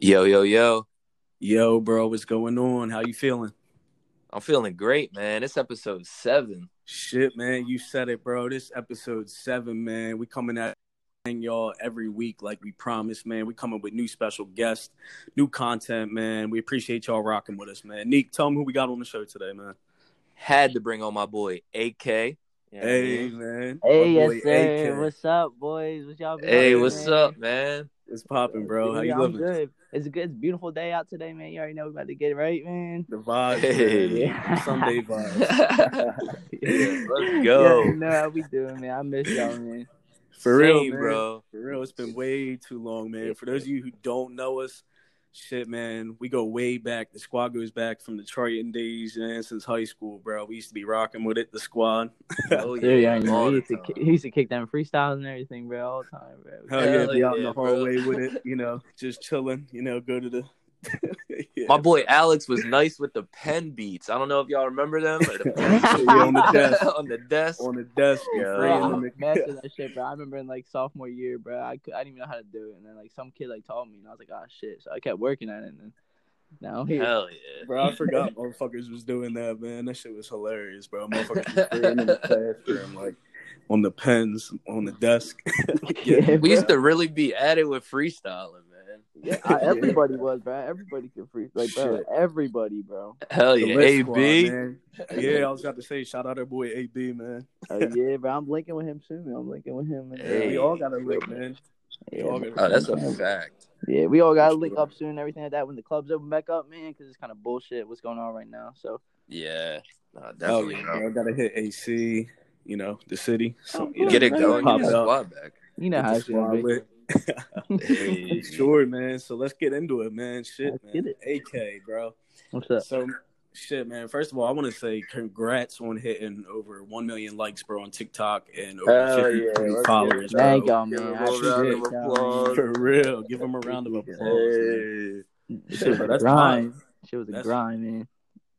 Yo, bro, what's going on? How you feeling? I'm feeling great, man. It's episode 7. Shit, man, you said it, bro. This episode 7, man. We coming at y'all every week like we promised, man. We coming with new special guests, new content, man. We appreciate y'all rocking with us, man. Neek, tell them who we got on the show today, man. Had to bring on my boy, AK. You know hey, man. Hey, yes, sir. AK. What's up, boys? What y'all been Hey, doing, what's man? Up, man? It's popping, bro. How you I'm living? Good. It's a good, it's a beautiful day out today, man. You already know we're about to get it right, man. The vibes, yeah. Sunday vibes. Yeah, let's go. Yeah, no, how we doing, man? I miss y'all, man. For Same, real, man. Bro. For real, it's been way too long, man. For those of you who don't know us, shit, man, we go way back. The squad goes back from the Troyan days, man, since high school, bro. We used to be rocking with it, the squad. Oh, yeah. He used to kick them freestyles and everything, bro, all the time, bro. Hell yeah, be out in the hallway with it, you know, just chilling, you know, go to the... Yeah. My boy Alex was nice with the pen beats. I don't know if y'all remember them. But the pen on the desk. Yeah. I'm a master of that shit, bro. I remember in like sophomore year, bro. I didn't even know how to do it, and then like some kid like taught me, and I was like, oh shit. So I kept working at it, and then now here. Hell yeah, bro. I forgot motherfuckers was doing that, man. That shit was hilarious, bro. Motherfuckers was in the classroom, like. On the pens, on the desk. Yeah, we used to really be at it with freestyling, man. Yeah, everybody was, bro. Everybody could freestyle. Like, bro, everybody, bro. Hell yeah, AB. Squad, yeah, I was about to say, shout out to boy AB, man. Yeah, bro, I'm linking with him soon. Man. Hey. We all got to link, man. Yeah, that's a fact. Yeah, we all got to link up soon and everything like that when the clubs open back up, man, because it's kind of bullshit what's going on right now. So yeah, definitely. Oh, yeah, I got to hit AC. You know, the city. So, you know, get it going. Pop it up. Back. You know how to do Sure, man. So let's get into it, man. Shit, let's man. AK, bro. What's up? So, shit, man. First of all, I want to say congrats on hitting over 1 million likes, bro, on TikTok and over 50 followers. Bro. Thank y'all, man. I appreciate it. For real. Give them a round of applause. Man. Shit, bro, that's grind. Shit was a grind, man.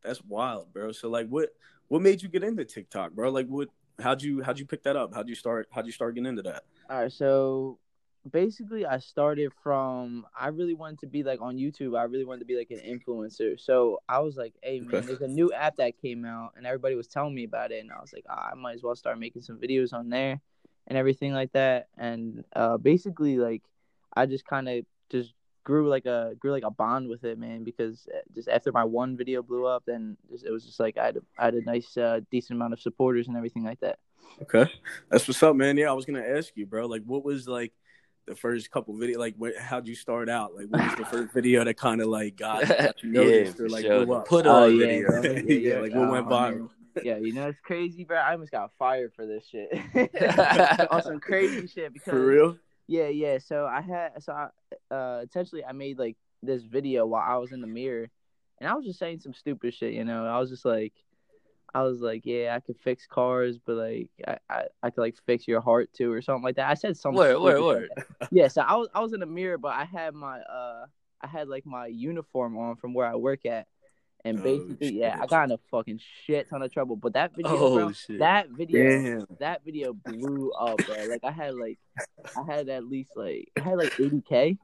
That's wild, bro. So, like, what made you get into TikTok, bro? Like, what? How'd you pick that up? How'd you start getting into that? All right, so basically I started from I really wanted to be like on YouTube. I really wanted to be like an influencer. So I was like, hey man, there's a new app that came out and everybody was telling me about it, and I was like, I might as well start making some videos on there and everything like that. And basically like I just kind of just grew like a bond with it, man, because just after my one video blew up, then it was just like I had a nice decent amount of supporters and everything like that. Okay, that's what's up, man. Yeah, I was gonna ask you, bro, like what was like the first couple videos, like how'd you start out, like what was the first video that kind of like got you noticed or like blew up? Put on video. Yeah, like what went viral? Yeah, you know it's crazy, bro. I almost got fired for this shit on some crazy shit because for real. Yeah. So I made like this video while I was in the mirror, and I was just saying some stupid shit, you know. I was like, yeah, I could fix cars, but like I could like fix your heart too or something like that. I said something. Word. Like yeah. So I was in the mirror, but I had my my uniform on from where I work at, and basically I got in a fucking shit ton of trouble. But that video, that video blew up, bro. Like I had at least like 80K.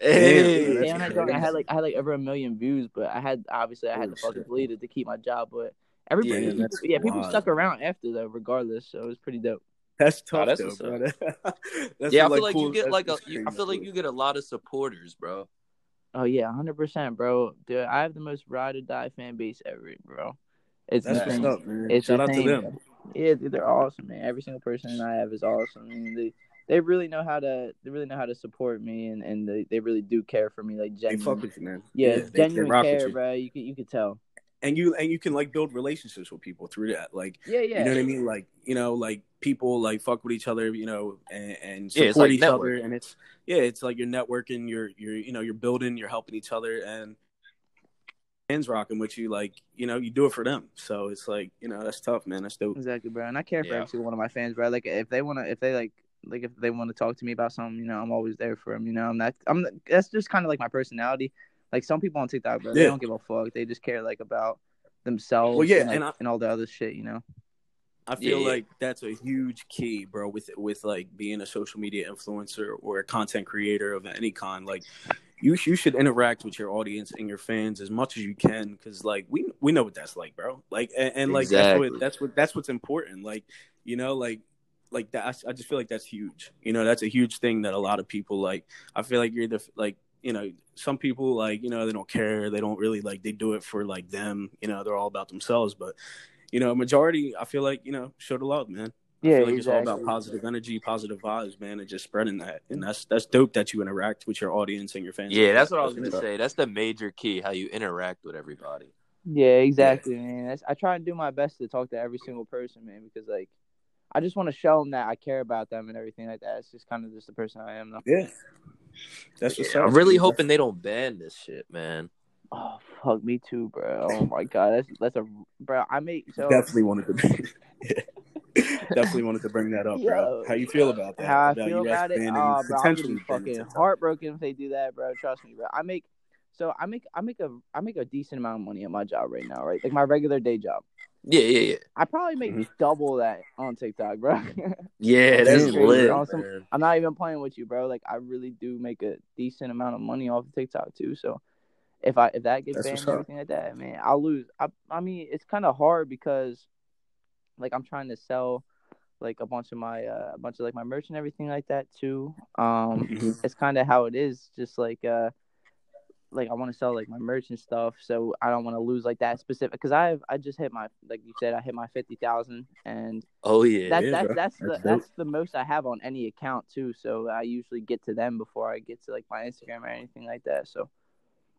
Hey, on that joint, I had over 1 million views, but I had to fucking delete it to keep my job. But everybody, people stuck around after though, regardless. So it was pretty dope. That's tough, that's though, bro. Yeah, I feel like you get a lot of supporters, bro. Oh, yeah, 100%, bro. Dude, I have the most ride-or-die fan base ever, bro. That's insane. What's up, man. Shout out to them. Bro. Yeah, dude, they're awesome, man. Every single person I have is awesome. I mean, they really know how to support me, and they really do care for me. Like, genuine. They fuck with you, man. Yeah, genuine care, bro. You could tell. And you can, like, build relationships with people through that. Like, yeah. You know what I mean? Like, you know, like, people, like, fuck with each other, you know, and support each other. And it's like you're networking, you're you know, you're building, you're helping each other. And fans rocking with you, like, you know, you do it for them. So it's like, you know, that's tough, man. That's dope. Exactly, bro. And I care for every single one of my fans, bro. Like, if they want to talk to me about something, you know, I'm always there for them. You know, that's just kind of like my personality. Like, some people on TikTok, bro, they don't give a fuck. They just care, like, about themselves and all the other shit, you know? I feel like that's a huge key, bro, with, like, being a social media influencer or a content creator of any kind. Like, you should interact with your audience and your fans as much as you can, because like we know what that's like, bro. Like and like exactly. that's what's important. Like, you know, like that. I just feel like that's huge. You know, that's a huge thing that a lot of people like. I feel like you're either like, you know, some people like, you know, they don't care. They don't really like, they do it for like them, you know, they're all about themselves. But, you know, majority, I feel like, you know, show the love, man. Yeah, I feel like exactly. It's all about positive energy, positive vibes, man, and just spreading that. And that's dope that you interact with your audience and your fans. Yeah, that's what I was going to say. That's the major key, how you interact with everybody. Yeah, exactly, man. I try and do my best to talk to every single person, man, because, like, I just want to show them that I care about them and everything like that. It's just kind of just the person I am, though. Yeah. That's what's up. I'm really hoping they don't ban this shit, man. Oh, fuck, me too, bro. Oh, my God. Bro, I make... So... Definitely wanted to ban it. Yeah. Definitely wanted to bring that up, bro. How you feel about that? How I feel about it? Oh, bro, I'm gonna be fucking heartbroken if they do that, bro. Trust me, bro. I make a decent amount of money at my job right now, right? Like my regular day job. Yeah. I probably make double that on TikTok, bro. Yeah, that's lit. Awesome. I'm not even playing with you, bro. Like I really do make a decent amount of money off of TikTok too. So if that gets banned and everything like that, man, I'll lose. I mean, it's kind of hard because. Like I'm trying to sell, like a bunch of my merch and everything like that too. It's kind of how it is. Just like I want to sell like my merch and stuff, so I don't want to lose like that specific. Because I just hit my, like you said, I hit my 50,000, and that's the most I have on any account too. So I usually get to them before I get to like my Instagram or anything like that. So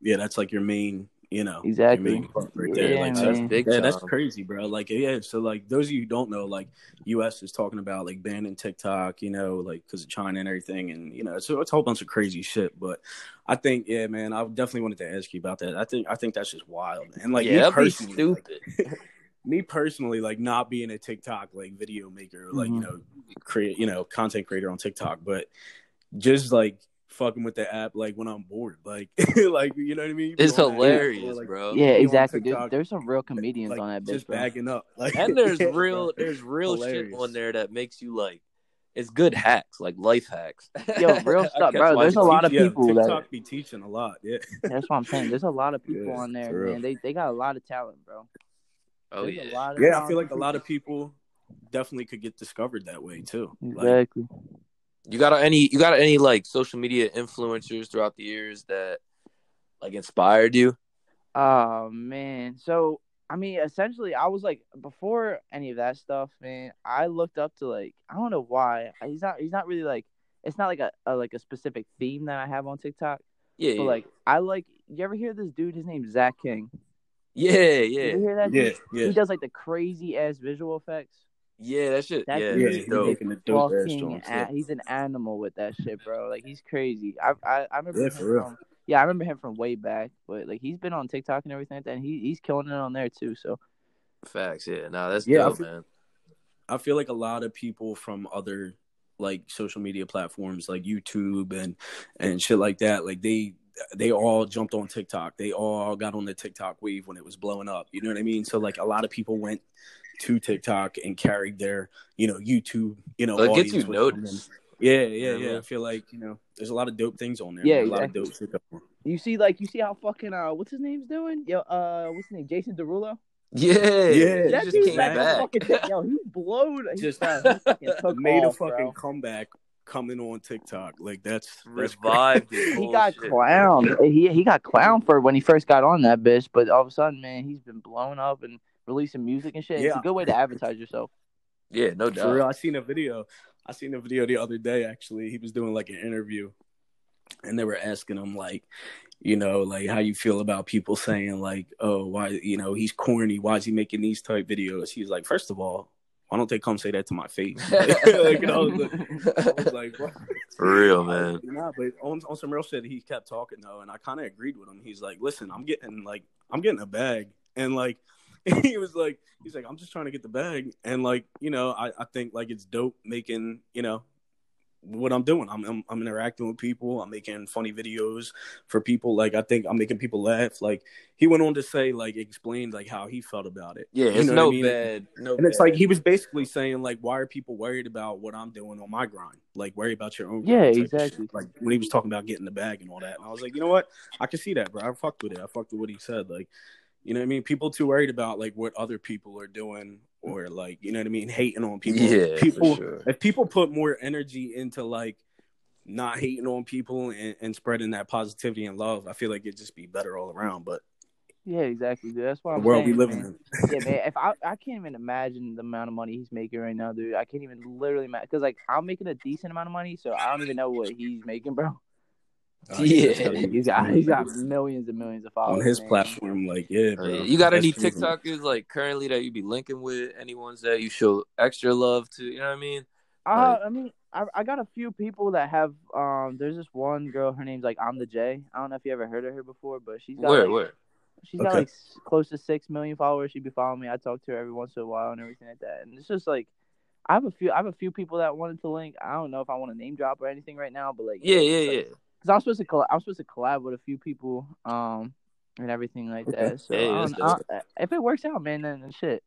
yeah, that's like your main. You know, exactly. Right there. Yeah, like, so that's big. Yeah, that's crazy, bro. Like, yeah. So, like, those of you who don't know, like, U.S. is talking about like banning TikTok, you know, like because of China and everything, and you know, so it's a whole bunch of crazy shit. But I think, yeah, man, I definitely wanted to ask you about that. I think that's just wild, and like, yeah, that'd be stupid. Like, me personally, like not being a TikTok like video maker, like you know, content creator on TikTok, but just like. Fucking with the app like when I'm bored like you know what I mean, it's hilarious app, like, bro. Yeah, exactly. There's some real comedians like, on that bitch, just bro. Backing up like, and there's real hilarious. Shit on there that makes you like, it's good hacks, like life hacks. Yo, real stuff, bro. There's a lot of people TikTok that be teaching a lot. Yeah, that's what I'm saying. There's a lot of people on there, man. They got a lot of talent, bro. Oh, there's I feel like a lot of people definitely could get discovered that way too. Exactly. Like, You got any like social media influencers throughout the years that like inspired you? Oh man, so I mean, essentially, I was like before any of that stuff, man. I looked up to like, I don't know why. He's not really like, it's not like a like a specific theme that I have on TikTok. Yeah, but yeah. Like I like, you ever hear this dude? His name's Zach King. Yeah. You hear that? Yeah. He does like the crazy ass visual effects. Yeah, that shit. He's an animal with that shit, bro. Like he's crazy. I remember. Yeah, for real. Yeah, I remember him from way back. But like he's been on TikTok and everything like that. And he's killing it on there too. So. Facts. Yeah. No, that's dope, man. I feel like a lot of people from other like social media platforms, like YouTube and shit like that, like they all jumped on TikTok. They all got on the TikTok wave when it was blowing up. You know what I mean? So like a lot of people went to TikTok and carried their, you know, YouTube, you know, it gets you noticed. Yeah. I feel like, you know, there's a lot of dope things on there. Yeah, exactly. A lot of dope shit up on. You see how fucking what's his name's doing? Yo, what's his name? Jason Derulo. Yeah. That dude came back. Yo, he blowed. He made a fucking comeback. Coming on TikTok, like that's revived. He got clowned. He got clowned for when he first got on that bitch, but all of a sudden, man, he's been blowing up and releasing music and shit. Yeah. It's a good way to advertise yourself. Yeah, no doubt. For real, I seen a video the other day. Actually, he was doing like an interview, and they were asking him like, you know, like how you feel about people saying like, oh, why, you know, he's corny. Why is he making these type videos? He's like, first of all. Why don't they come say that to my face? Like, you know, I was like, what? For real, man. Nah, but on some real shit, he kept talking though, and I kind of agreed with him. He's like, listen, I'm getting a bag, and like, he was like, he's like, I'm just trying to get the bag, and like, you know, I think like it's dope making, you know, what I'm doing. I'm interacting with people. I'm making funny videos for people. Like, I think I'm making people laugh. Like, he went on to say, like, explain, like, how he felt about it. Yeah, it's no bad. And it's like, he was basically saying, like, why are people worried about what I'm doing on my grind? Like, worry about your own grind. Yeah, exactly. Like, when he was talking about getting the bag and all that. And I was like, you know what? I can see that, bro. I fucked with it. I fucked with what he said. Like, you know what I mean? People too worried about, like, what other people are doing or, like, you know what I mean? Hating on people. Yeah, people, for sure. If people put more energy into, like, not hating on people and spreading that positivity and love, I feel like it'd just be better all around. But yeah, exactly, dude. That's why the world we living in. Yeah, man. If I can't even imagine the amount of money he's making right now, dude. I can't even literally imagine. Because, like, I'm making a decent amount of money, so I don't even know what he's making, bro. Yeah, he's got millions and millions of followers on his platform. Like, yeah, bro. You got any TikTokers like currently that you be linking with? Any ones that you show extra love to? You know what I mean? Like, I mean, I got a few people that have. There's this one girl. Her name's like I'm the J. I don't know if you ever heard of her before, but she's got she's got like close to 6 million followers. She'd be following me. I talk to her every once in a while and everything like that. And it's just like. I have a few people that wanted to link. I don't know if I want to name drop or anything right now, but like yeah. Because I'm supposed to collab with a few people, and everything like that. So if it works out, man, then shit.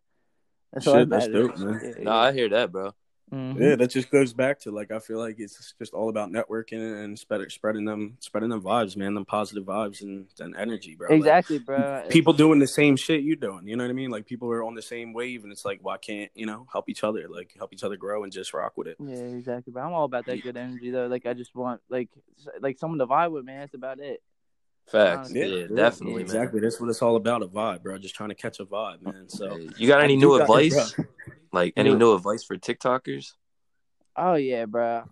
That's dope, man. Yeah, no, I hear that, bro. Mm-hmm. Yeah, that just goes back to like I feel like it's just all about networking and spreading them vibes, man, them positive vibes and energy, bro. Exactly, like, bro. People doing the same shit you're doing, you know what I mean? Like people are on the same wave, and it's like why can't help each other, like help each other grow and just rock with it. Yeah, exactly, bro. I'm all about that good energy though. Like I just want like someone to vibe with, man. That's about it. Facts. Yeah, definitely. Yeah, exactly. Man. That's what it's all about, a vibe, bro. Just trying to catch a vibe, man. So you got any new advice? Like any new advice for TikTokers? Oh yeah, bro.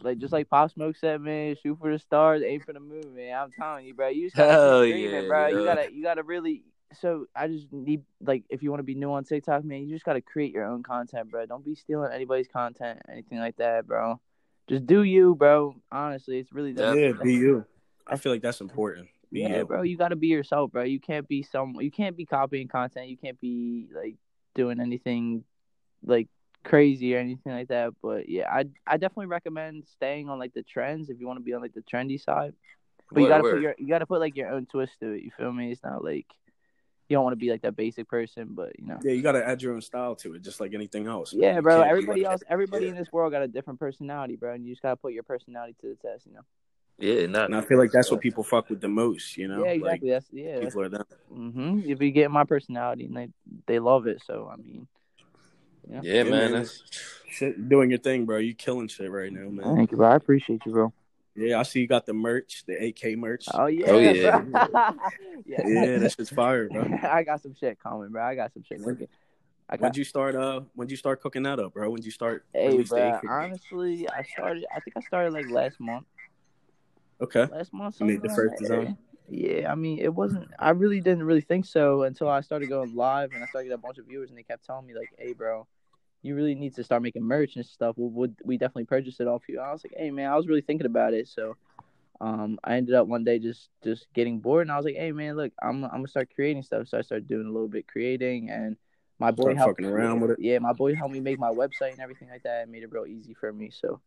Like just like Pop Smoke said, man, shoot for the stars, aim for the moon, man. I'm telling you, bro. You just gotta keep dreaming, bro. You gotta really. So I just need like if you want to be new on TikTok, man, you just gotta create your own content, bro. Don't be stealing anybody's content, anything like that, bro. Just do you, bro. Honestly, it's really be you. I feel like that's important. Yeah, bro. You gotta be yourself, bro. You can't be You can't be copying content. You can't be like doing anything. Like crazy or anything like that, but yeah, I definitely recommend staying on like the trends if you want to be on like the trendy side. But you gotta put like your own twist to it. You feel me? It's not like you don't want to be like that basic person, but you know. Yeah, you gotta add your own style to it, just like anything else. Bro. Yeah, bro. Everybody in this world got a different personality, bro, and you just gotta put your personality to the test, you know. Yeah, and I feel like that's what people fuck with the most, you know. Yeah, exactly. Like, people are that. Mm-hmm. If you get my personality, and they love it, so I mean. Yeah, man. That's shit, doing your thing, bro. You killing shit right now, man. Thank you, bro. I appreciate you, bro. Yeah, I see you got the merch, the AK merch. Oh yeah. Yeah, that shit's fire, bro. I got some shit coming, bro. I got some shit looking. When'd you start cooking that up, bro? When'd you start? Hey, bro. Honestly, I think I started like last month. Okay. Last month. You made the first design. Yeah, I mean, I really didn't really think so until I started going live and I started getting a bunch of viewers and they kept telling me like, "Hey, bro, you really need to start making merch and stuff. We definitely purchase it off you." I was like, "Hey, man, I was really thinking about it." So, I ended up one day just getting bored and I was like, "Hey, man, look, I'm gonna start creating stuff." So I started doing a little bit creating and my boy helped me around with it. Yeah, my boy helped me make my website and everything like that. It made it real easy for me. So.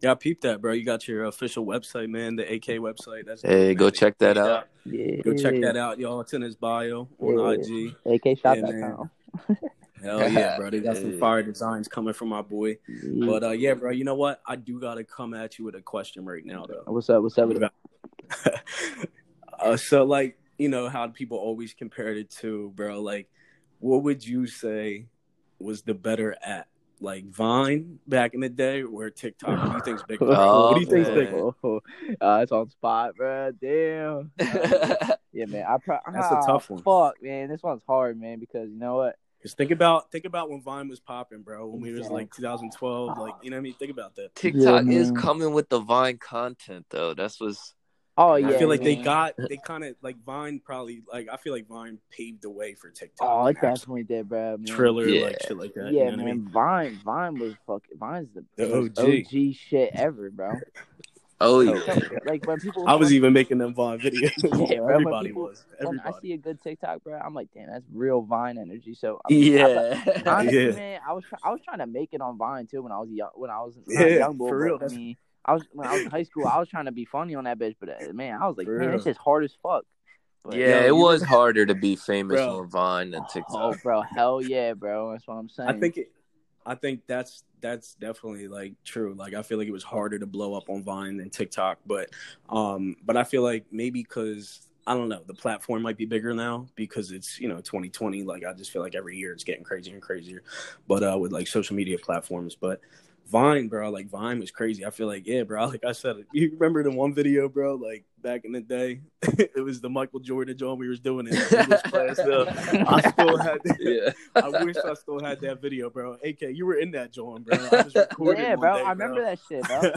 Yeah, I peeped that, bro. You got your official website, man. The AK website. Go check that out. Yeah. Go check that out, y'all. It's in his bio on IG. AKshop.com. Hell yeah, bro. They got some fire designs coming from my boy. Yeah. But, yeah, bro, you know what? I do got to come at you with a question right now, though. What's up with that? So, like, you know, how people always compared it to, bro, like, what would you say was the better app? Like Vine back in the day, where TikTok? What do you think's bigger? What do you think's bigger? It's on spot, bro. Damn. Yeah, man. That's a tough one. Fuck, man. This one's hard, man. Because you know what? Just think about when Vine was popping, bro. When we was like 2012, like you know what I mean. Think about that. TikTok is coming with the Vine content, though. That's what's. Oh yeah, I feel like I feel like Vine paved the way for TikTok. Oh, it definitely did, bro. Man. Triller, like shit like that. Yeah, you know man. Vine's the OG shit ever, bro. Oh yeah. Like when people, I was even making them Vine videos. Yeah, everybody people, was. Everybody. When I see a good TikTok, bro, I'm like, damn, that's real Vine energy. So I mean, yeah, I, like, honestly, yeah, man, I was trying to make it on Vine too when I was a young boy. For real. I mean, when I was in high school, I was trying to be funny on that bitch, but man, I was like, for man, real. It's just hard as fuck. But, yeah, it was harder to be famous on Vine than TikTok. Oh, bro, hell yeah, bro. That's what I'm saying. I think that's definitely like true. Like I feel like it was harder to blow up on Vine than TikTok, but I feel like maybe because I don't know, the platform might be bigger now because it's 2020. Like I just feel like every year it's getting crazier and crazier, but with like social media platforms, but. Vine, bro, like Vine was crazy. I feel like, yeah, bro, like I said, you remember the one video, bro, like back in the day, it was the Michael Jordan joint we was doing in English class. I wish I still had that video, bro. AK, you were in that joint, bro. I was recording. Yeah, bro, I remember that shit, bro.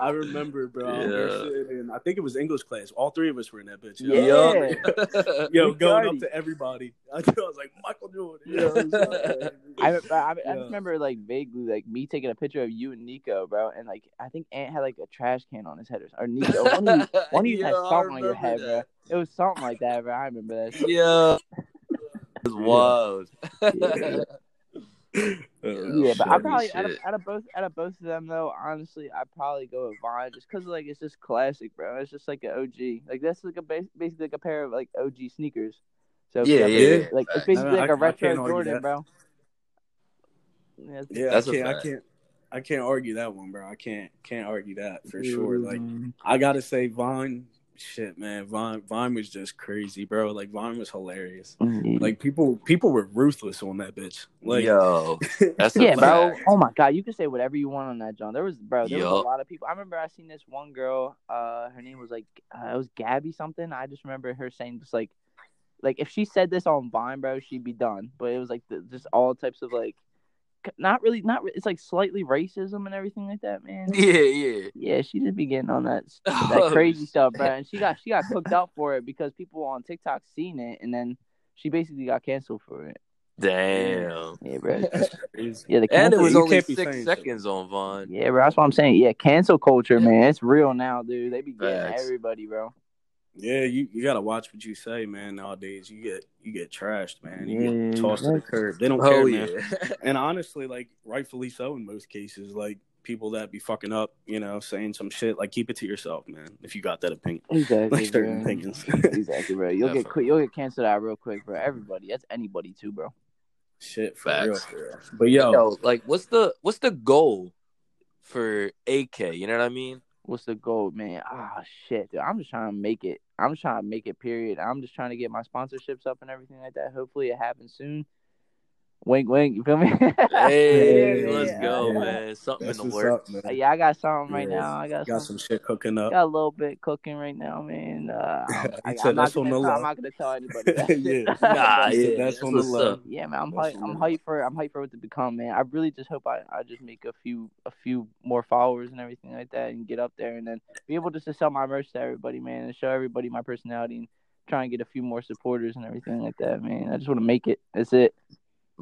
I remember, bro. Yeah. I think it was English class. All three of us were in that bitch. Yeah. Yo, going up to everybody. I was like, Michael Jordan. I remember, like, vaguely, like, me taking a picture of you and Nico, bro. And, like, I think Ant had, like, a trash can on his head. Or Nico. One of you had something on your head, that. Bro. It was something like that, bro. I remember that. Yeah. It was wild. Yeah. Yeah, but I probably out of both of them though, honestly, I probably go with Vine just because like it's just classic, bro. It's just like an OG. Like that's like a basically like a pair of like OG sneakers. So yeah. Like it's basically like a retro Jordan, bro. Yeah, I can't argue that one, bro. I can't argue that for sure. Like I gotta say Vine. Shit, man, Vine was just crazy, bro. Like Vine was hilarious. Mm-hmm. Like people were ruthless on that bitch. Like, yo, that's yeah, bro. Oh my god, you can say whatever you want on that, John. There was a lot of people. I remember I seen this one girl. Her name was like it was Gabby something. I just remember her saying just like if she said this on Vine, bro, she'd be done. But it was like just all types of like. Not really, it's like slightly racism and everything like that, man. Yeah. She just be getting on that crazy stuff, bro. And she got cooked up for it because people on TikTok seen it, and then she basically got canceled for it. Damn. Yeah, bro. Yeah, and it was only 6 seconds on Vine. Yeah, bro. That's what I'm saying. Yeah, cancel culture, man. It's real now, dude. They be getting everybody, bro. Yeah, you gotta watch what you say, man. Nowadays, you get trashed, man. You get tossed to the curb. They don't care, man. And honestly, like rightfully so in most cases. Like people that be fucking up, saying some shit. Like keep it to yourself, man. If you got that opinion, exactly. Like certain opinions, exactly, bro. You'll get canceled out real quick, bro. Everybody, that's anybody too, bro. Shit, facts. For real. But yo, like, what's the goal for AK? You know what I mean? What's the goal, man? Ah, shit, dude. I'm just trying to make it. Period. I'm just trying to get my sponsorships up and everything like that. Hopefully it happens soon. Wink, wink. You feel me? Hey, let's go, man. Something in the works. Yeah, I got something right now. I got some shit cooking up. Got a little bit cooking right now, man. I'm not gonna tell anybody. That's on the low. Yeah, man. I'm hyped for it to become, man. I really just hope I just make a few more followers and everything like that, and get up there, and then be able just to sell my merch to everybody, man, and show everybody my personality, and try and get a few more supporters and everything like that, man. I just want to make it. That's it.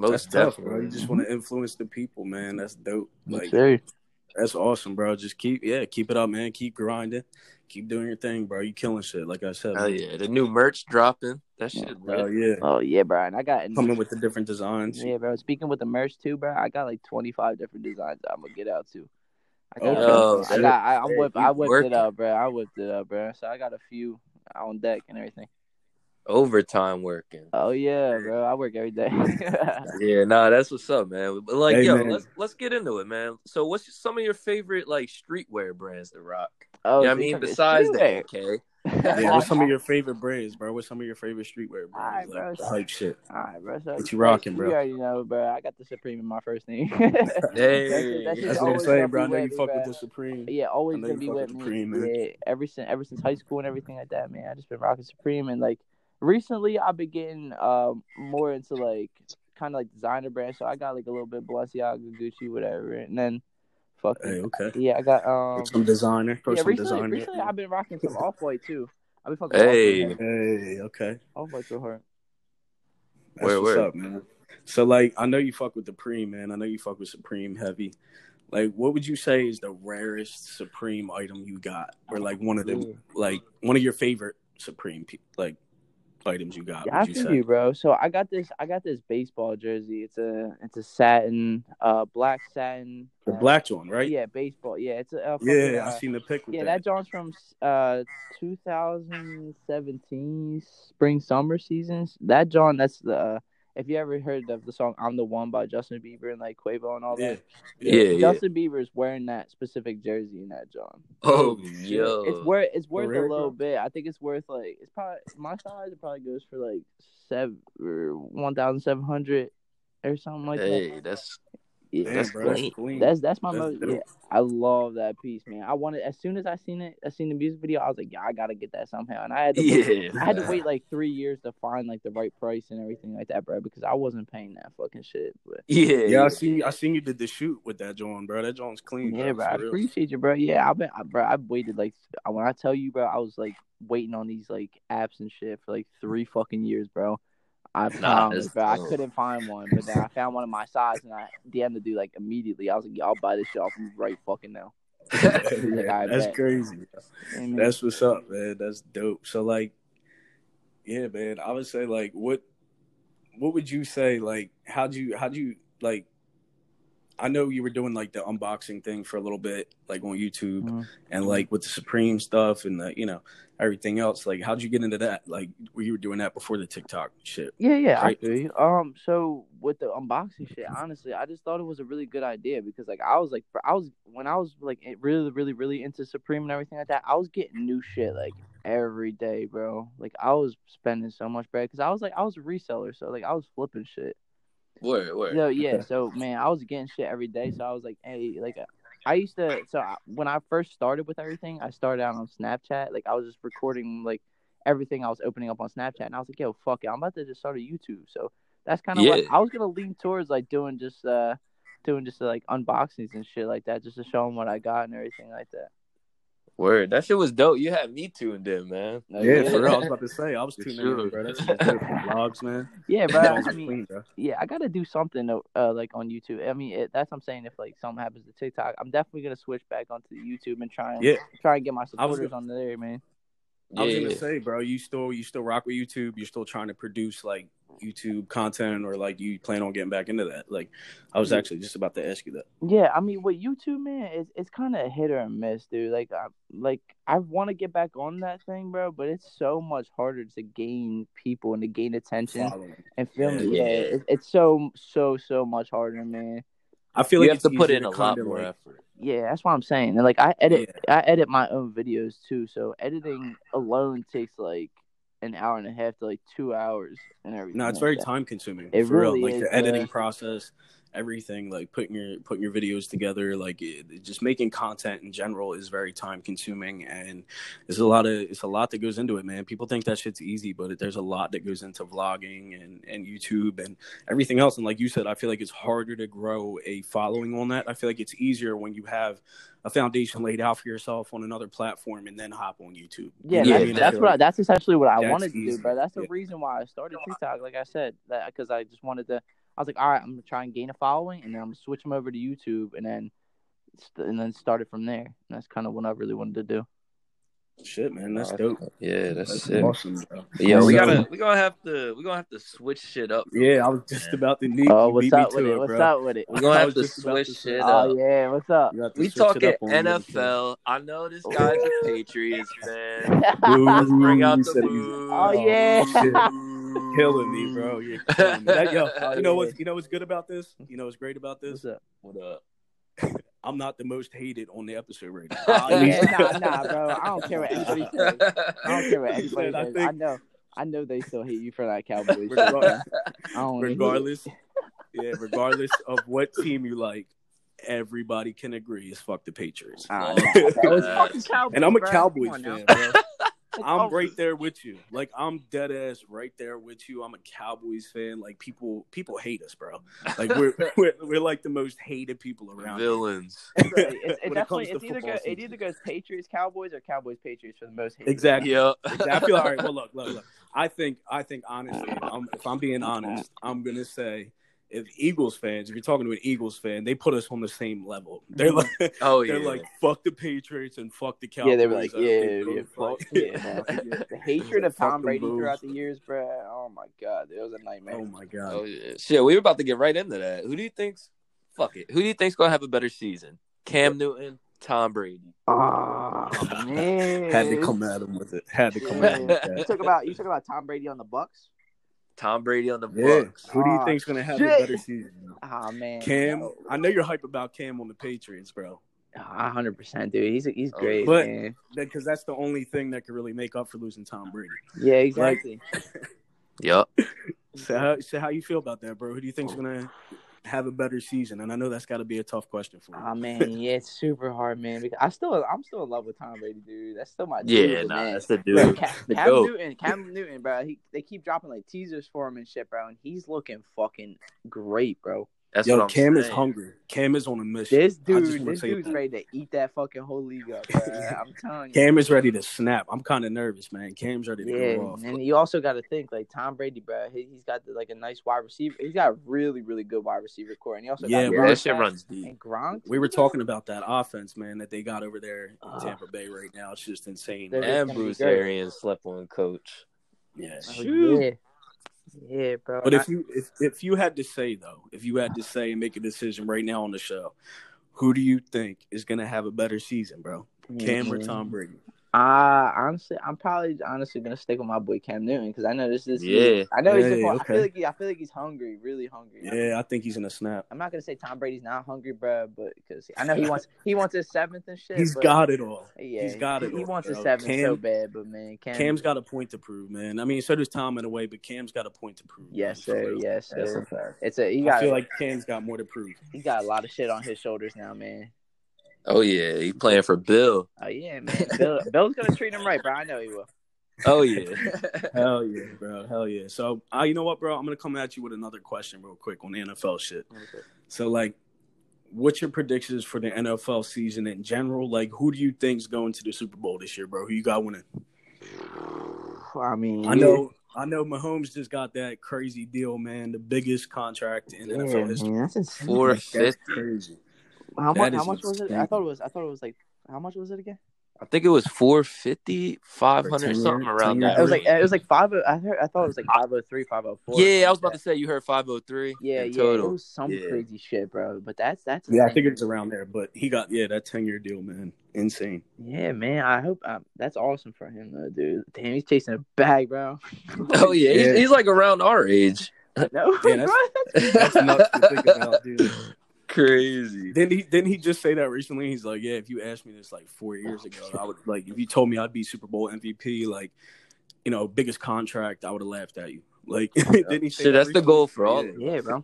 That's tough, bro. You just want to influence the people, man. That's dope. Like, that's awesome, bro. Just keep it up, man. Keep grinding. Keep doing your thing, bro. You killing shit, like I said. Oh, yeah. The new merch dropping. That shit, bro. Yeah. Oh, yeah, bro. And I got... coming with the different designs. Yeah, bro. Speaking with the merch, too, bro, I got, like, 25 different designs I'm going to get out, too. I whipped it up, bro. So I got a few on deck and everything. Overtime working. Oh yeah, bro. I work every day. That's what's up, man. But like, man. Let's get into it, man. So, what's some of your favorite like streetwear brands to rock? Oh, I mean, besides that, okay. Yeah, what's some of your favorite brands, bro? What's some of your favorite streetwear brands? All right, bro. Like shit. All right, bro. So what you rocking, bro? You already know, bro. I got the Supreme in my first name. Hey, that's what I'm saying, bro. I know you fuck with the Supreme. Yeah, always gonna be with me. Man. Yeah, ever since high school and everything like that, man. I just been rocking Supreme and like. Recently, I've been getting more into, like, kind of, like, designer brands. So, I got, like, a little bit Balenciaga, Gucci, whatever. And then, I got, some designer. Recently, I've been rocking some Off-White, too. I've been fucking Off-White. Hey, okay. Off-White so hard. That's what's up, man. So, like, I know you fuck with Supreme, man. I know you fuck with Supreme heavy. Like, what would you say is the rarest Supreme item you got, or like one of them, like one of your favorite Supreme like items you got? Yeah, I feel you, bro. So I got this baseball jersey. It's a satin, black satin. The black one, right? Yeah, baseball. Yeah, it's a. I seen the pic. Yeah, that John's from 2017 spring summer seasons. That John, that's the. If you ever heard of the song "I'm the One" by Justin Bieber and like Quavo and all that, Justin Bieber is wearing that specific jersey in that John. Oh, yo, it's worth a little bit. I think it's worth like it's probably my size. It probably goes for like 1,700 or something like that. Hey, that's my most. Yeah, I love that piece, man. I wanted as soon as I seen the music video, I was like, yeah, I gotta get that somehow. And I had to wait like 3 years to find like the right price and everything like that, bro, because I wasn't paying that fucking shit. But yeah, I seen you did the shoot with that John, bro. That John's clean. Yeah, bro. I appreciate you, bro. Yeah, I've waited like when I tell you, bro, I was like waiting on these like apps and shit for like 3 fucking years, bro. I couldn't find one, but then I found one of my size, and I DM'd the dude like immediately. I was like, "Y'all buy this shit off me right fucking now." That's crazy. Amen. That's what's up, man. That's dope. So, like, yeah, man. I would say, like, what would you say? Like, how'd you like? I know you were doing like the unboxing thing for a little bit, like on YouTube, and like with the Supreme stuff and the, you know, everything else. Like, how'd you get into that? Like, you were doing that before the TikTok shit. Yeah, right? I do. So with the unboxing shit, honestly, I just thought it was a really good idea because like when I was really, really, really into Supreme and everything like that, I was getting new shit like every day, bro. Like I was spending so much bread because I was a reseller, so like I was flipping shit. Word. So yeah, so man, I was getting shit every day. So I was like, hey, like I used to. So when I first started with everything, I started out on Snapchat. Like I was just recording like everything I was opening up on Snapchat, and I was like, yo, fuck it, I'm about to just start a YouTube. So that's kind of what I was gonna lean towards, like doing just like unboxings and shit like that, just to show them what I got and everything like that. Word, that shit was dope. You had me tuned in, man. Like, yeah, for real. I was about to say, I was tuned in, bro. That's vlogs, man. Yeah, bro. I mean, clean, bro. Yeah, I gotta do something like on YouTube. I mean, that's what I'm saying. If like something happens to TikTok, I'm definitely gonna switch back onto YouTube and try and get my supporters on there, man. I was gonna say, bro, you still rock with YouTube. You're still trying to produce like YouTube content, or like you plan on getting back into that? Like, I was actually just about to ask you that. Yeah, I mean, with YouTube, man, it's kind of hit or miss, dude. Like I want to get back on that thing, bro, but it's so much harder to gain people and to gain attention and film. Yeah, it's so much harder, man. I feel like you have to put in a lot more effort. Yeah, that's what I'm saying. And like, I edit my own videos too, so editing alone takes like an hour and a half to like 2 hours and everything. No, it's very time consuming. It really is. Like the editing process, everything, like putting your videos together, like just making content in general is very time consuming, and it's a lot that goes into it, man. People think that shit's easy, but there's a lot that goes into vlogging and YouTube and everything else. And like you said, I feel like it's harder to grow a following on that. I feel like it's easier when you have a foundation laid out for yourself on another platform and then hop on YouTube. That's essentially what I wanted to do, bro. That's the reason why I started TikTok, like I said, because I just wanted to. I was like, all right, I'm gonna try and gain a following, and then I'm gonna switch them over to YouTube, and then start it from there. And that's kind of what I really wanted to do. Shit, man, that's dope. Yeah, that's it. Awesome, bro. Yeah, we're gonna have to switch shit up. Bro. Yeah, I was just about to need. Oh, what's up with it? What's up with it? We're gonna have to switch shit up. Oh yeah, what's up? We talking NFL. I know this guy's a Patriots fan. Let's bring out the boo. Oh yeah. Shit. Killing me, bro. You're killing me. You know what's great about this? What up? I'm not the most hated on the episode right now. Nah, bro. I don't care what anybody says. I don't care what anybody says. I know they still hate you for that Cowboys. Regardless of what team you like, everybody can agree is fuck the Patriots. And I'm a Cowboys fan, bro. I'm right there with you. Like, I'm dead ass right there with you. I'm a Cowboys fan. Like, people hate us, bro. Like, we're like the most hated people around. Villains. It either goes Patriots Cowboys or Cowboys Patriots for the most hated. Exactly. Yeah. I feel all right. Well, look. I think honestly, if I'm being honest, I'm gonna say if Eagles fans, if you're talking to an Eagles fan, they put us on the same level. They're like, oh, yeah. They're like, fuck the Patriots and fuck the Cowboys. Yeah, they were like, yeah, the hatred of Tom Brady throughout the years, bro. Oh my god, it was a nightmare. Oh my god, oh, yeah. Shit, we were about to get right into that. Who do you think's Who do you think's gonna have a better season? Cam Newton, Tom Brady. Oh, man. Had to come at him with it. Had to come at him with that. You talk about Tom Brady on the Bucks. Tom Brady on the Bucks. Who do you think's gonna have a better season? Oh man, Cam. No. I know you're hype about Cam on the Patriots, bro. 100%, dude. He's great, but, man. Because that's the only thing that could really make up for losing Tom Brady. Yeah, exactly. Like, yep. So how you feel about that, bro? Who do you think's gonna have a better season? And I know that's got to be a tough question for you. Oh man, yeah, it's super hard, man. Because I'm still in love with Tom Brady, dude. That's still my dude. Yeah, nah, that's the dude. Like, Cam Newton, bro. They keep dropping like teasers for him and shit, bro. And he's looking fucking great, bro. That's what I'm saying. Cam is hungry. Cam is on a mission. This dude's ready to eat that fucking whole league up, bro. I'm telling you. Cam is ready to snap. I'm kind of nervous, man. Cam's ready to go off. And you also got to think, like, Tom Brady, bro, he's got, like, a nice wide receiver. He's got a really, really good wide receiver core. And he also got that shit runs deep. And Gronk. We were talking about that offense, man, that they got over there in Tampa Bay right now. It's just insane. And Bruce Arians slept on coach. Yeah. Shoot. Yeah. Yeah, bro. But if you had to say and make a decision right now on the show, who do you think is gonna have a better season, bro? Cam or Tom Brady? I'm probably gonna stick with my boy Cam Newton because I know this is I feel like he's hungry, really hungry. I think he's gonna snap. I'm not gonna say Tom Brady's not hungry, bro, but because I know he wants his seventh and shit. He's got it all. Yeah, he's got it. He wants a seventh so bad, but man, Cam's got a point to prove, man. I mean, so does Tom in a way, but Cam's got a point to prove. Yes, man, sir. Yes, sir. That's a fact. I feel like Cam's got more to prove. He got a lot of shit on his shoulders now, man. Oh, yeah. He's playing for Bill. Oh, yeah, man. Bill's going to treat him right, bro. I know he will. Oh, yeah. Hell, yeah, bro. Hell, yeah. So, you know what, bro? I'm going to come at you with another question real quick on the NFL shit. Okay. So, like, what's your predictions for the NFL season in general? Like, who do you think's going to the Super Bowl this year, bro? Who you got winning? I mean, I know Mahomes just got that crazy deal, man. The biggest contract in NFL history. Man, that's insane. That's crazy. How much was it? I thought it was like how much was it again? I think it was 450, 500, something around that. It was like 5. I thought it was like 503, 504. Yeah, I was about to say you heard 503. Yeah, in total. It was some crazy shit, bro. But that's insane. I think it's around there. But he got that 10-year deal, man, insane. Yeah, man. I hope that's awesome for him, though, dude. Damn, he's chasing a bag, bro. Oh yeah, yeah. He's like around our age. No, yeah, that's nuts to think about, dude. Crazy. Didn't he just say that recently? He's like, yeah, if you asked me this like 4 years ago, I would like if you told me I'd be Super Bowl MVP, like, you know, biggest contract, I would have laughed at you. Like, didn't he say shit, that's recently? The goal for all of us. Yeah, bro.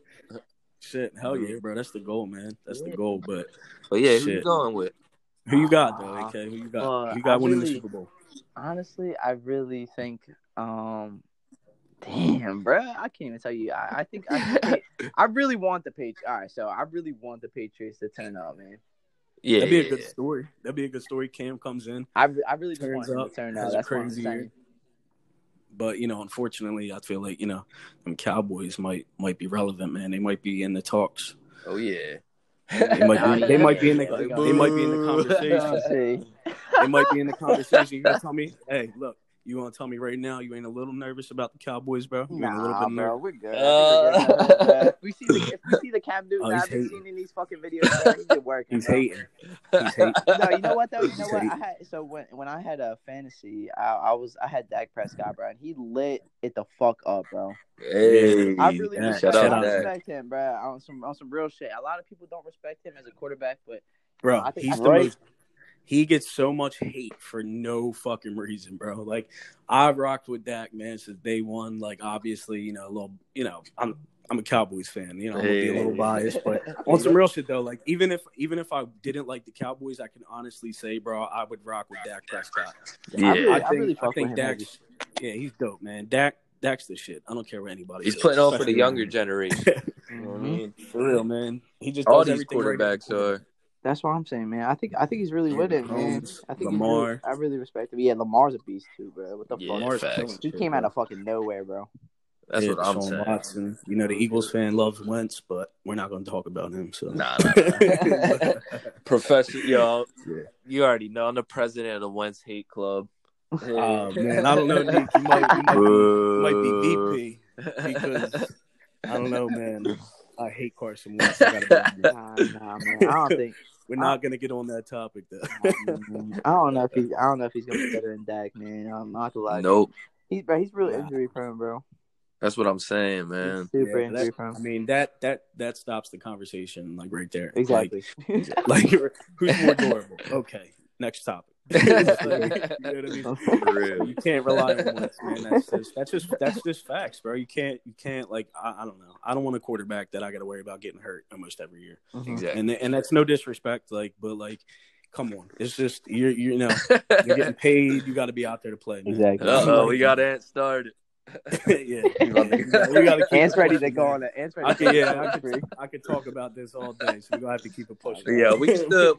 Shit, hell yeah, bro. That's the goal, man. That's the goal. But yeah, who you going with? Who you got though? Okay, who you got? Who you got winning the Super Bowl? Honestly, I really think damn, bro, I can't even tell you. I really want the Patriots. All right, so I really want the Patriots to turn out, man. Yeah, that'd be a good story. Cam comes in. I really do want him to turn out. That's crazy. But you know, unfortunately, I feel like them Cowboys might be relevant, man. They might be in the talks. Oh yeah. They might be in the conversation. They might be in the conversation. You gotta tell me, hey, look. You want to tell me right now you ain't a little nervous about the Cowboys, bro? Nah, bro, we're good. If we see the Cam Newton I've been seeing in these fucking videos, bro, he's been working. He's hating. No, you know what, though? When I had a fantasy, I had Dak Prescott, bro, and he lit it the fuck up, bro. Hey, I really respect him, bro, on some real shit. A lot of people don't respect him as a quarterback, but bro, I think he's the most... He gets so much hate for no fucking reason, bro. Like, I've rocked with Dak, man, since day one. Like, obviously, I'm a Cowboys fan. You know, I'm gonna be a little biased, but on some real shit though, like even if I didn't like the Cowboys, I can honestly say, bro, I would rock with Dak Prescott. Yeah, I think Dak's he's dope, man. Dak's the shit. I don't care what anybody. He's playing off for the younger generation. You know what I mean? For real, man. He just all these quarterbacks are. That's what I'm saying, man. I think he's really with it, man. I think Lamar. I really respect him. Yeah, Lamar's a beast too, bro. What the fuck? He came out of fucking nowhere, bro. That's what I'm saying. Watson. You know, the Eagles fan loves Wentz, but we're not going to talk about him. So, nah. Professor, y'all, you already know I'm the president of the Wentz Hate Club. Oh, man, I don't know, Nick. You might be DP because I don't know, man. I hate Carson Wentz. Nah, man. I don't think we're not going to get on that topic, though. I don't know if he's going to be better than Dak, man. I'm not going to lie. Nope. He's really injury prone, bro. That's what I'm saying, man. He's super injury prone. I mean, that stops the conversation, like, right there. Exactly. Like who's more durable? Okay, next topic. You can't rely on Wentz, man. That's just facts, bro. You can't like I don't know. I don't want a quarterback that I got to worry about getting hurt almost every year. Mm-hmm. Exactly. And that's no disrespect, but come on, it's just you're getting paid. You got to be out there to play. Man. Exactly. We got Ant started. Yeah, we got to keep Ant's ready to go on that. I could talk about this all day, so we're gonna have to keep it pushing. Yeah, we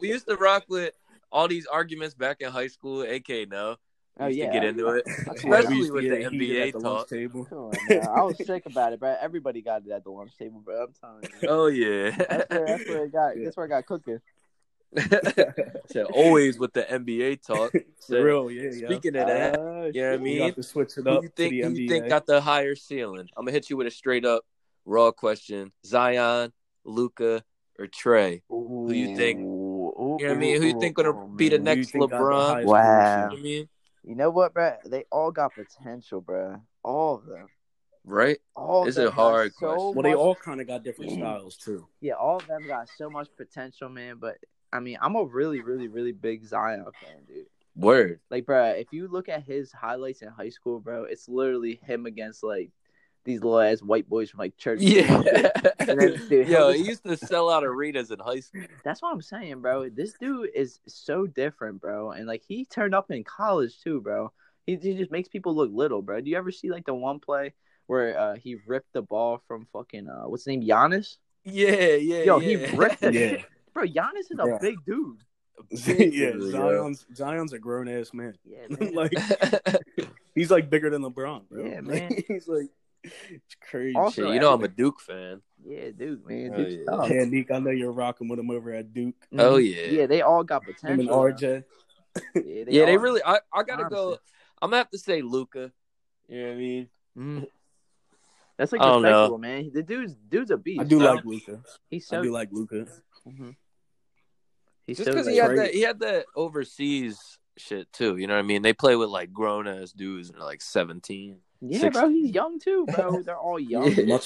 used to rock with all these arguments back in high school. AK, no. Oh, yeah. Get into it. Especially with the NBA talk. Oh, no. I was sick about it, bro. Everybody got it at the lunch table, bro. I'm telling you. Oh, yeah. That's where it got cooking. So always with the NBA talk. So, real, yeah. Speaking of that, you know what I mean? You have to switch it up. Who do you think got the higher ceiling? I'm going to hit you with a straight up raw question. Zion, Luka, or Trey? Ooh. Who do you think? Ooh, you know what I mean? Who you think going to be the next LeBron? Wow. You know what I mean? You know what, bro? They all got potential, bro. All of them. Right? All is it hard? Well, they all kind of got different styles, too. Yeah, all of them got so much potential, man. But, I mean, I'm a really, really, really big Zion fan, dude. Word. Like, bro, if you look at his highlights in high school, bro, it's literally him against, like, these little-ass white boys from, like, church. Yeah. He used to sell out arenas in high school. That's what I'm saying, bro. This dude is so different, bro. And, like, he turned up in college, too, bro. He just makes people look little, bro. Do you ever see, like, the one play where he ripped the ball from fucking, what's his name, Giannis? Yeah. Yo, he ripped it. Yeah. Bro, Giannis is a big dude. Zion's a grown ass man. Yeah, man. Like he's like bigger than LeBron, bro. Yeah, man. He's like it's crazy. Also, you know I'm a Duke fan. Yeah, Duke, man. Yeah, Neek, I know you're rocking with him over at Duke. Oh yeah. Yeah, they all got potential. Him and RJ. They really. I gotta go. I'm gonna have to say Luka. You know what I mean? Mm. That's like respectable, man. The dude's a beast. I do like Luka. Mm-hmm. Just because he had that overseas shit too, you know what I mean? They play with like grown ass dudes and they're like 17. Yeah, 16. Bro, he's young too, bro. They're all young. Yeah.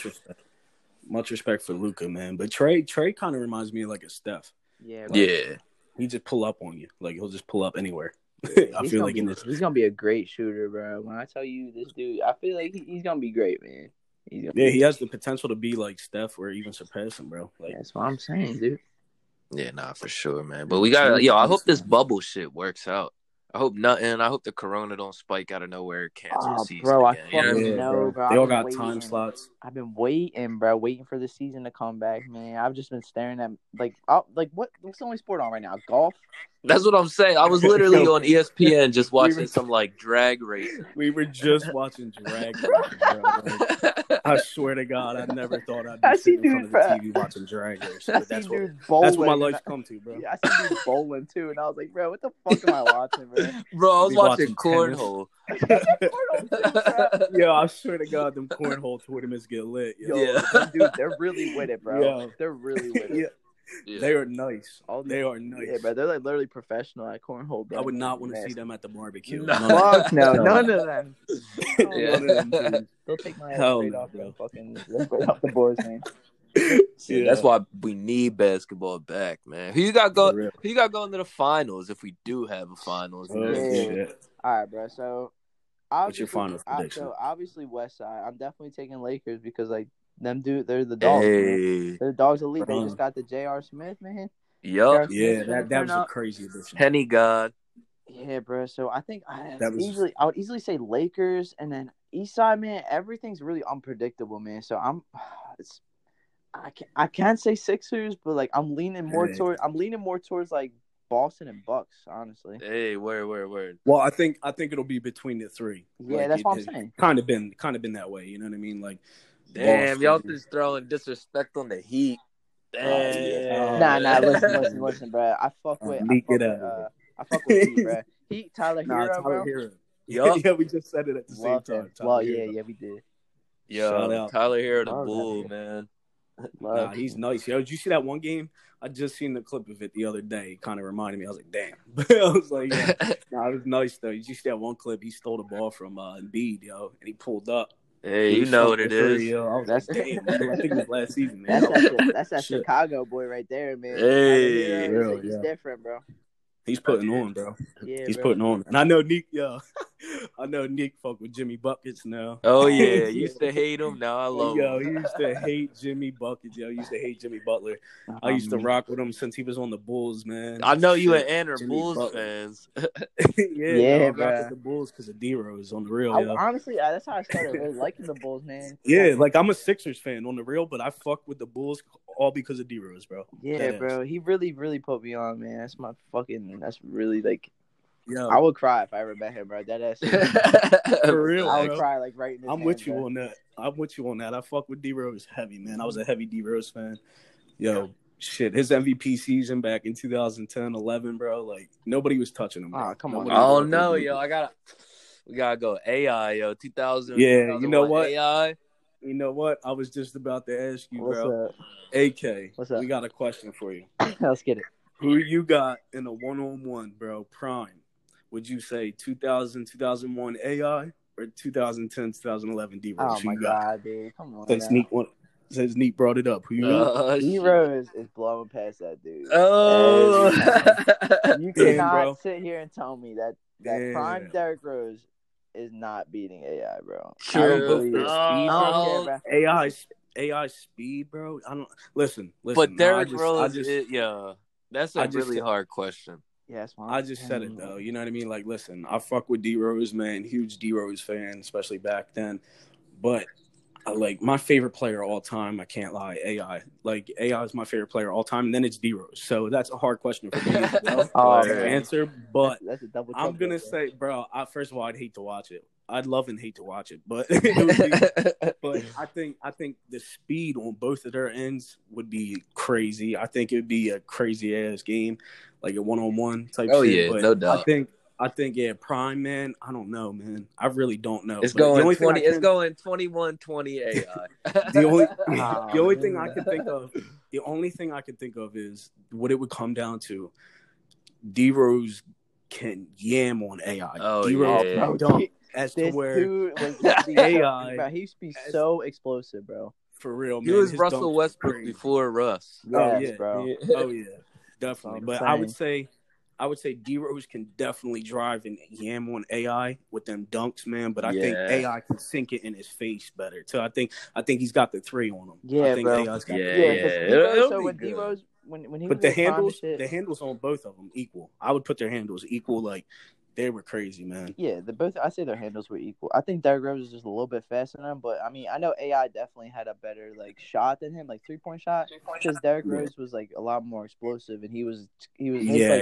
Much respect for Luka, man. But Trey kind of reminds me of like a Steph. Yeah, like, yeah. He just pull up on you. Like he'll just pull up anywhere. I feel like he's gonna be a great shooter, bro. When I tell you this dude, I feel like he's gonna be great, man. He has the potential to be like Steph or even surpass him, bro. Like, that's what I'm saying, dude. Yeah, nah, for sure, man. But we got I hope this bubble shit works out. I hope the corona don't spike out of nowhere. Cancel season, bro. Again. I fucking know, bro. They all got time slots. I've been waiting for the season to come back, man. I've just been staring at what's the only sport on right now? Golf. That's what I'm saying. I was literally on ESPN just watching some like drag racing. We were just watching drag racing, bro. Like, I swear to God, I never thought I'd be sitting in front of the TV watching drag racing. That's what my life's come to, bro. Yeah, I see dudes bowling too, and I was like, bro, what the fuck am I watching, bro? Bro, I was watching cornhole. Yo, I swear to God, them cornhole tournaments get lit. Dude, they're really with it, bro. Yeah. They're really with it. Yeah. Yeah. They are nice. They are nice. Yeah, bro. They're like literally professional at cornhole. Bro. I would not want to see them at the barbecue. No, fuck no. None of them. None of them. They'll take my ass straight off, bro. Fucking straight off the boys, man. See, that's why we need basketball back, man. Who you got going to the finals if we do have a finals? All right, bro. So, what's your finals prediction? So obviously, West Side. I'm definitely taking Lakers because like. Them dude, they're the dogs. Hey, they're the dogs elite. Bro. They just got the J.R. Smith, man. Yup. Yeah, that was a crazy edition. Penny God. Yeah, bro. So I think I would easily say Lakers, and then East Side, man. Everything's really unpredictable, man. So I can't say Sixers, but like I'm leaning more towards like Boston and Bucks, honestly. Hey, word. Well, I think it'll be between the three. Yeah, like, that's what I'm saying. Kind of been that way. You know what I mean? Like, damn, Boston. Y'all just throwing disrespect on the Heat. Damn. Nah. Listen, bro. I fuck with Heat, bro. Heat, Tyler Hero. Yeah, we just said it at the same time. Well, yeah, we did. Yo, Tyler Hero, the Bull, man. Nah, he's nice. Yo, did you see that one game? I just seen the clip of it the other day. It kind of reminded me. I was like, damn. I was like, yeah. Nah, it was nice, though. You see that one clip? He stole the ball from Embiid, yo, and he pulled up. Hey, you know what it is. Yo. I was like, damn, man. I think it was last season, man. That's that Chicago boy right there, man. Hey. He's different, bro. He's putting on, bro. Yeah, he's putting on. And I know Neek, yo. I know Neek fuck with Jimmy Buckets now. Oh, yeah. Used to hate him. Now I love him. Yo, used to hate Jimmy Buckets. Yo, used to hate Jimmy Butler. I used to rock with him since he was on the Bulls, man. I know you and Ann are Bulls fans. Yeah, bro. I rock with the Bulls because of D-Rose on the real, yo. Honestly, that's how I started really liking the Bulls, man. Yeah, like I'm a Sixers fan on the real, but I fuck with the Bulls all because of D-Rose, bro. Yeah, bro. He really, really put me on, man. That's my fucking... That's really like, yo. I would cry if I ever met him, bro. That ass. For real, I would cry like right in the I'm with you on that. I fuck with D Rose heavy, man. I was a heavy D Rose fan. Yo, shit, his MVP season back in 2010-11, bro. Like nobody was touching him. Oh, come on. Oh no, yo, we gotta go AI, yo. 2000. Yeah, you know what? AI. You know what? I was just about to ask you, bro. AK, what's up? We got a question for you. Let's get it. Who you got in a one-on-one, bro, prime? Would you say 2000, 2001 AI or 2010, 2011 D-Rose? Oh, my God, dude. Come on. Since Neek brought it up, who you got? D-Rose is blowing past that dude. Oh. You cannot sit here and tell me that prime Derrick Rose is not beating AI, bro. Sure. I don't believe it. AI speed, bro. I don't listen. But Derrick Rose is, yeah. That's a really hard question. Yeah, I just said it, though. You know what I mean? Like, listen, I fuck with D-Rose, man. Huge D-Rose fan, especially back then. But, my favorite player all time, I can't lie, AI. Like, AI is my favorite player all time, and then it's D-Rose. So that's a hard question for me as well, to answer. But that's I'm going to say, bro, first of all, I'd hate to watch it. I'd love and hate to watch it, but but I think the speed on both of their ends would be crazy. I think it would be a crazy ass game, like a one-on-one type. Oh shit. Yeah, but no doubt. I think yeah, prime, man. I don't know, man. I really don't know. It's going 20. It's going 21-20 AI. The only thing I could think of is what it would come down to. D-Rose can yam on AI. Oh, D-Rose dumb. As this to where dude was AI, bro, he used to be so explosive, bro. For real, man. He was Russell Westbrook before Russ. Yes, yeah, bro. Yeah. Oh yeah, definitely. But I would say, D-Rose can definitely drive and yam on AI with them dunks, man. But I think AI can sink it in his face better. So I think he's got the three on him. Yeah, I think bro. AI's got so with D-Rose, when he but was the handles on both of them equal. I would put their handles equal, like. They were crazy, man. Yeah, I say their handles were equal. I think Derrick Rose is just a little bit faster than him, but I mean, I know AI definitely had a better shot than him, like three-point shot. Because Derrick Rose was a lot more explosive, and his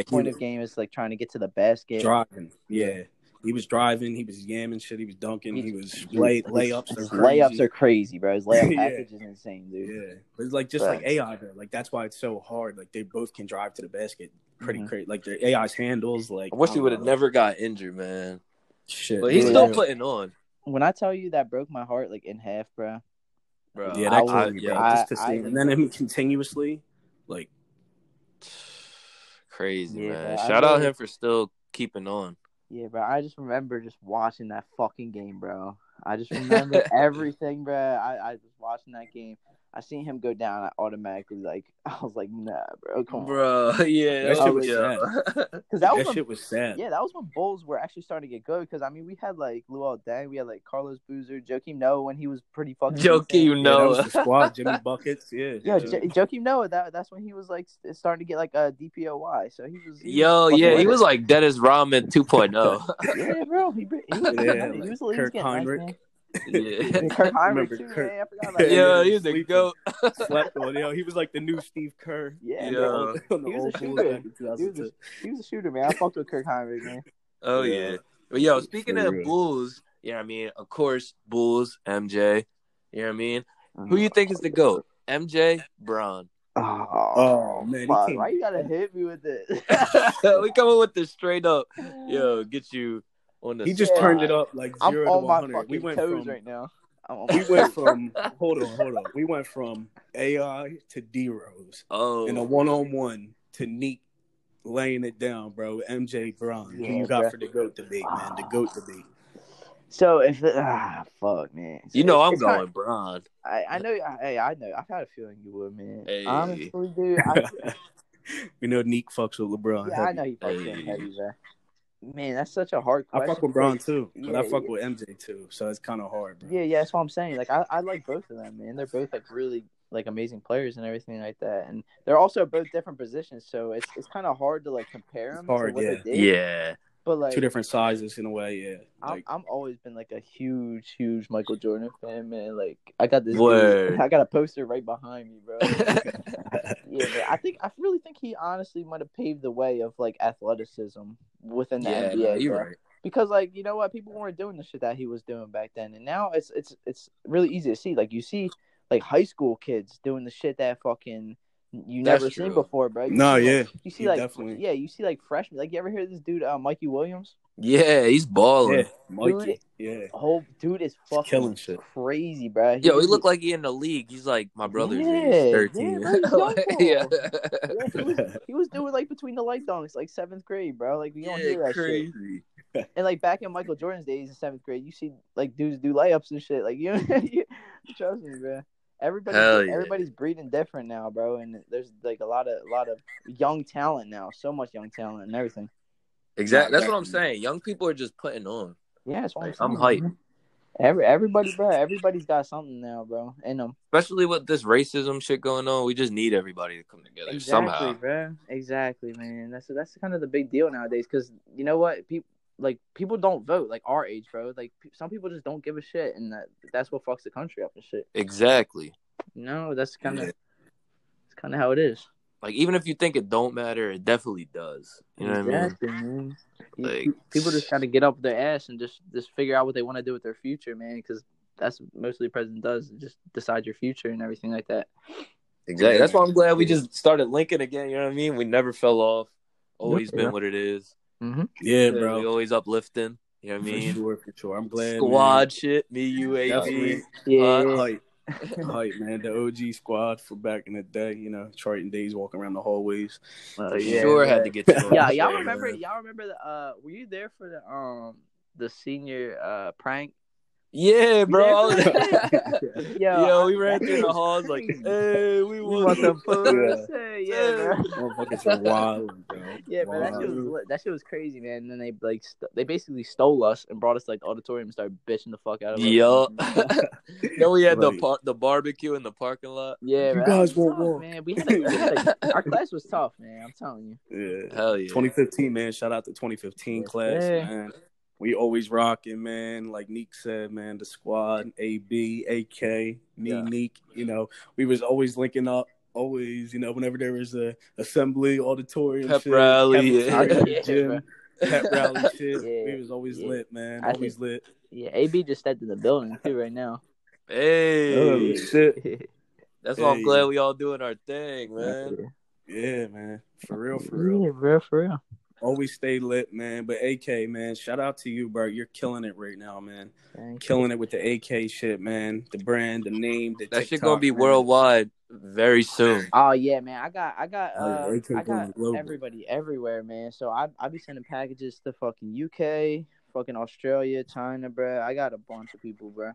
point of game is trying to get to the basket, driving. Yeah, he was driving, he was yamming shit, he was dunking, he was layups. Layups are crazy, bro. His layup package is insane, dude. Yeah, but it's AI, bro. Like that's why it's so hard. Like they both can drive to the basket. Pretty crazy, like their AI's handles. Like I wish he would have never got injured, man. Shit, but he's still putting on. When I tell you that broke my heart, like in half, bro. Yeah, that killed me, bro. Just to see, and then him continuously, like crazy, man. Bro, shout out him for still keeping on. Yeah, bro. I just remember just watching that fucking game, bro. I just remember everything, bro. I was watching that game. I seen him go down. I automatically nah, bro, come on, bro. Yeah, that shit was sad. Yeah, that was when Bulls were actually starting to get good. Because I mean, we had Luol Deng, we had Carlos Boozer, Joakim Noah when he was pretty fucking. Joakim Noah, that was the squad. Jimmy Buckets, yeah. Joakim Noah, that's when he was starting to get a DPOY. So he was. He was like Dennis Rodman 2.0. Yeah, bro. He was Kirk Heinrich. Yeah, Kirk, I remember too, Kirk. Man. I forgot about yeah, he was a goat. Slept on, yo, he was like the new Steve Kerr. Yeah, man. He was a shooter, man. I fucked with Kirk Heinrich, man. Oh yeah, but yo, speaking of Bulls, you know what I mean? Of course, Bulls, MJ. You know what I mean? Who you think is the GOAT? MJ, Bron. Oh man, why you gotta hit me with this? We coming with this straight up. Yo, get you. He just turned it up like 0 to 100. We went from right now. Hold on. We went from AI to D Rose. Oh, and a 1-on-1 to Neek laying it down, bro. MJ Brown. Yeah, who you got for the GOAT debate, man? The GOAT debate. So if fuck, man. So you know I'm going Brown. I know. I had a feeling you would, man. Hey. Honestly, dude. We know Neek fucks with LeBron. Yeah, heavy. I know he fucks with him heavy, man. Man, that's such a hard question. I fuck with Bron too, but I fuck with MJ too, so it's kind of hard, bro. Yeah, that's what I'm saying. Like, I like both of them, man. They're both like really like amazing players and everything like that, and they're also both different positions, so it's kind of hard to like compare them. It's hard, they did. Yeah. But like two different sizes in a way, yeah. Like, I'm always been like a huge Michael Jordan fan, man. Like, I got this, dude, I got a poster right behind me, bro. Yeah, man, I really think he honestly might have paved the way of like athleticism within the NBA. Yeah, you're right. Because like, you know what, people weren't doing the shit that he was doing back then, and now it's really easy to see. Like, you see like high school kids doing the shit that fucking you never seen before, bro. You see freshmen. Like, you ever hear this dude, Mikey Williams? Yeah, he's balling. Yeah. Oh, dude is fucking crazy, bro. He looked like he in the league. He's like my brother's 13. Yeah, bro, he was doing like between the light dunks, like 7th grade, bro. Like, you don't hear that crazy shit. And like back in Michael Jordan's days in 7th grade, you see like dudes do layups and shit. Like, you trust me, bro. Everybody's breeding different now, bro, and there's like a lot of young talent now. So much young talent and everything. Exactly, that's what I'm saying. Young people are just putting on. Yeah, that's what I'm hyped. Man. Everybody's got something now, bro, in them. Especially with this racism shit going on, we just need everybody to come together somehow. Bro. Exactly, man. That's kind of the big deal nowadays, because you know what, people don't vote, like, our age, bro. Like, some people just don't give a shit, and that's what fucks the country up and shit. Exactly. No, that's kind of how it is. Like, even if you think it don't matter, it definitely does. You know what I mean? Man. Like, people just kind of get up their ass and just figure out what they want to do with their future, man, because that's mostly the president does, just decide your future and everything like that. Exactly. That's why I'm glad we just started linking again, you know what I mean? We never fell off. Always been what it is. Mm-hmm. Yeah, bro. We always uplifting. You know what I mean? For sure. I'm glad. Squad, man. Shit. Me, you, AB. Yeah. Hype, man. The OG squad for back in the day. You know, Triton days, walking around the hallways. Had to get to. Yeah, y'all remember? Man. Y'all remember the? Were you there for the senior prank? Yeah, bro. Yo, we ran through the halls like, hey, we want the food. Yeah, wild, bro. Yeah, bro, that shit was crazy, man. And then they like they basically stole us and brought us to, like, the auditorium and started bitching the fuck out of us. Yup. Then we had the barbecue in the parking lot. Yeah, you guys won't walk, man. Our class was tough, man. I'm telling you. Yeah, hell yeah. 2015, man. Shout out to 2015 class, man. We always rocking, man. Like Neek said, man, the squad, AB, AK, me, Neek. You know, we was always linking up. Always, you know, whenever there was a assembly, auditorium, pep shit, rally, gym, pep rally, shit. Yeah, we was always lit, man. Always lit. Yeah, AB just stepped in the building too right now. Hey, shit. That's why I'm glad we all doing our thing, man. Yeah, man. For real. Yeah, bro, for real. Always stay lit, man. But AK, man, shout out to you, bro. You're killing it right now, man. Thank you. Killing it with the AK shit, man. The brand, the name, the TikTok, shit gonna be worldwide very soon. Oh yeah, man. I got everybody everywhere, man. So I be sending packages to fucking UK, fucking Australia, China, bro. I got a bunch of people, bro.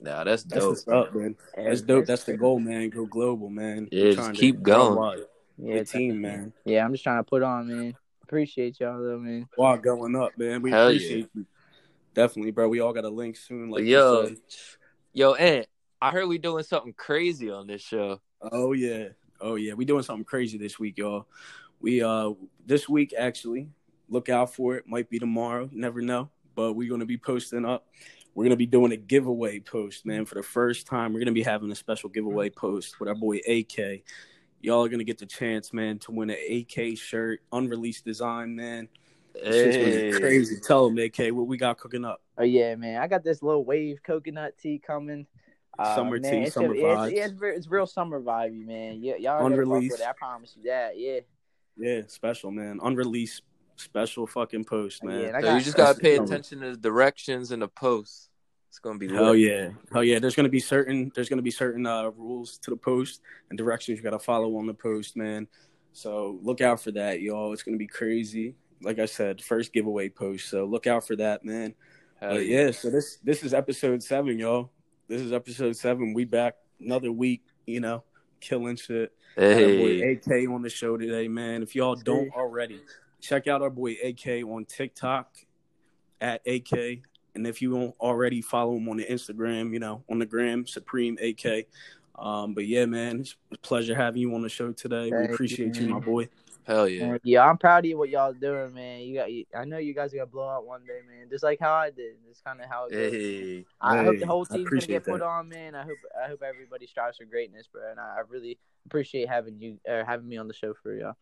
Nah, that's dope. That's what's up, man. That's dope. That's the goal, man. Go global, man. Yeah, just keep going. Worldwide. Yeah, team, man. Yeah, I'm just trying to put on, man. Appreciate y'all, though, man. Wow, going up, man. We appreciate you. Definitely, bro. We all got a link soon. Like, yo, Ant, I heard we doing something crazy on this show. Oh, yeah. We doing something crazy this week, y'all. We, this week, actually, look out for it. Might be tomorrow. Never know. But we're going to be posting up We're going to be doing a giveaway post, man. For the first time, we're going to be having a special giveaway post with our boy AK. Y'all are going to get the chance, man, to win an AK shirt, unreleased design, man. Hey. It's crazy. Tell them, AK, what we got cooking up. Oh, yeah, man. I got this little wave coconut tea coming. Summer man, tea, it's summer vibes. It's real summer vibey, man. Yeah, y'all are going to fuck with it. I promise you that, yeah. Yeah, special, man. Unreleased. Special fucking post, man. Yeah, so you just gotta pay attention to the directions in the post. It's gonna be hell yeah, hell yeah. There's gonna be certain rules to the post and directions you gotta follow on the post, man. So look out for that, y'all. It's gonna be crazy. Like I said, first giveaway post. So look out for that, man. But yeah. So this is episode 7, y'all. This is episode 7. We back another week, you know, killing shit. Hey, boy AK on the show today, man. If y'all don't already, check out our boy AK on TikTok at AK. And if you don't already, follow him on the Instagram, you know, on the gram, Supreme AK. But yeah, man, it's a pleasure having you on the show today. We appreciate you, my boy. Hell yeah. Yeah, I'm proud of you, what y'all doing, man. I know you guys are going to blow out one day, man. Just like how I did. That's kind of how it goes. I hope the whole team's going to get put on, man. I hope everybody strives for greatness, bro. And I really appreciate having me on the show for y'all.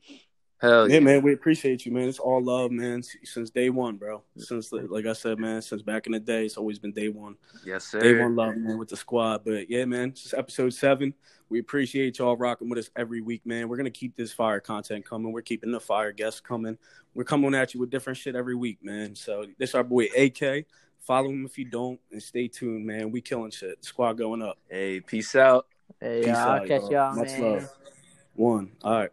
Hell yeah, man, we appreciate you, man. It's all love, man, since day one, bro. Since, like I said, man, since back in the day, it's always been day one. Yes, sir. Day one love, man, with the squad. But, yeah, man, this is episode 7. We appreciate y'all rocking with us every week, man. We're going to keep this fire content coming. We're keeping the fire guests coming. We're coming at you with different shit every week, man. So this is our boy AK. Follow him if you don't, and stay tuned, man. We killing shit. Squad going up. Hey, peace out. Hey, peace out, I'll catch y'all, man. Much love. All right.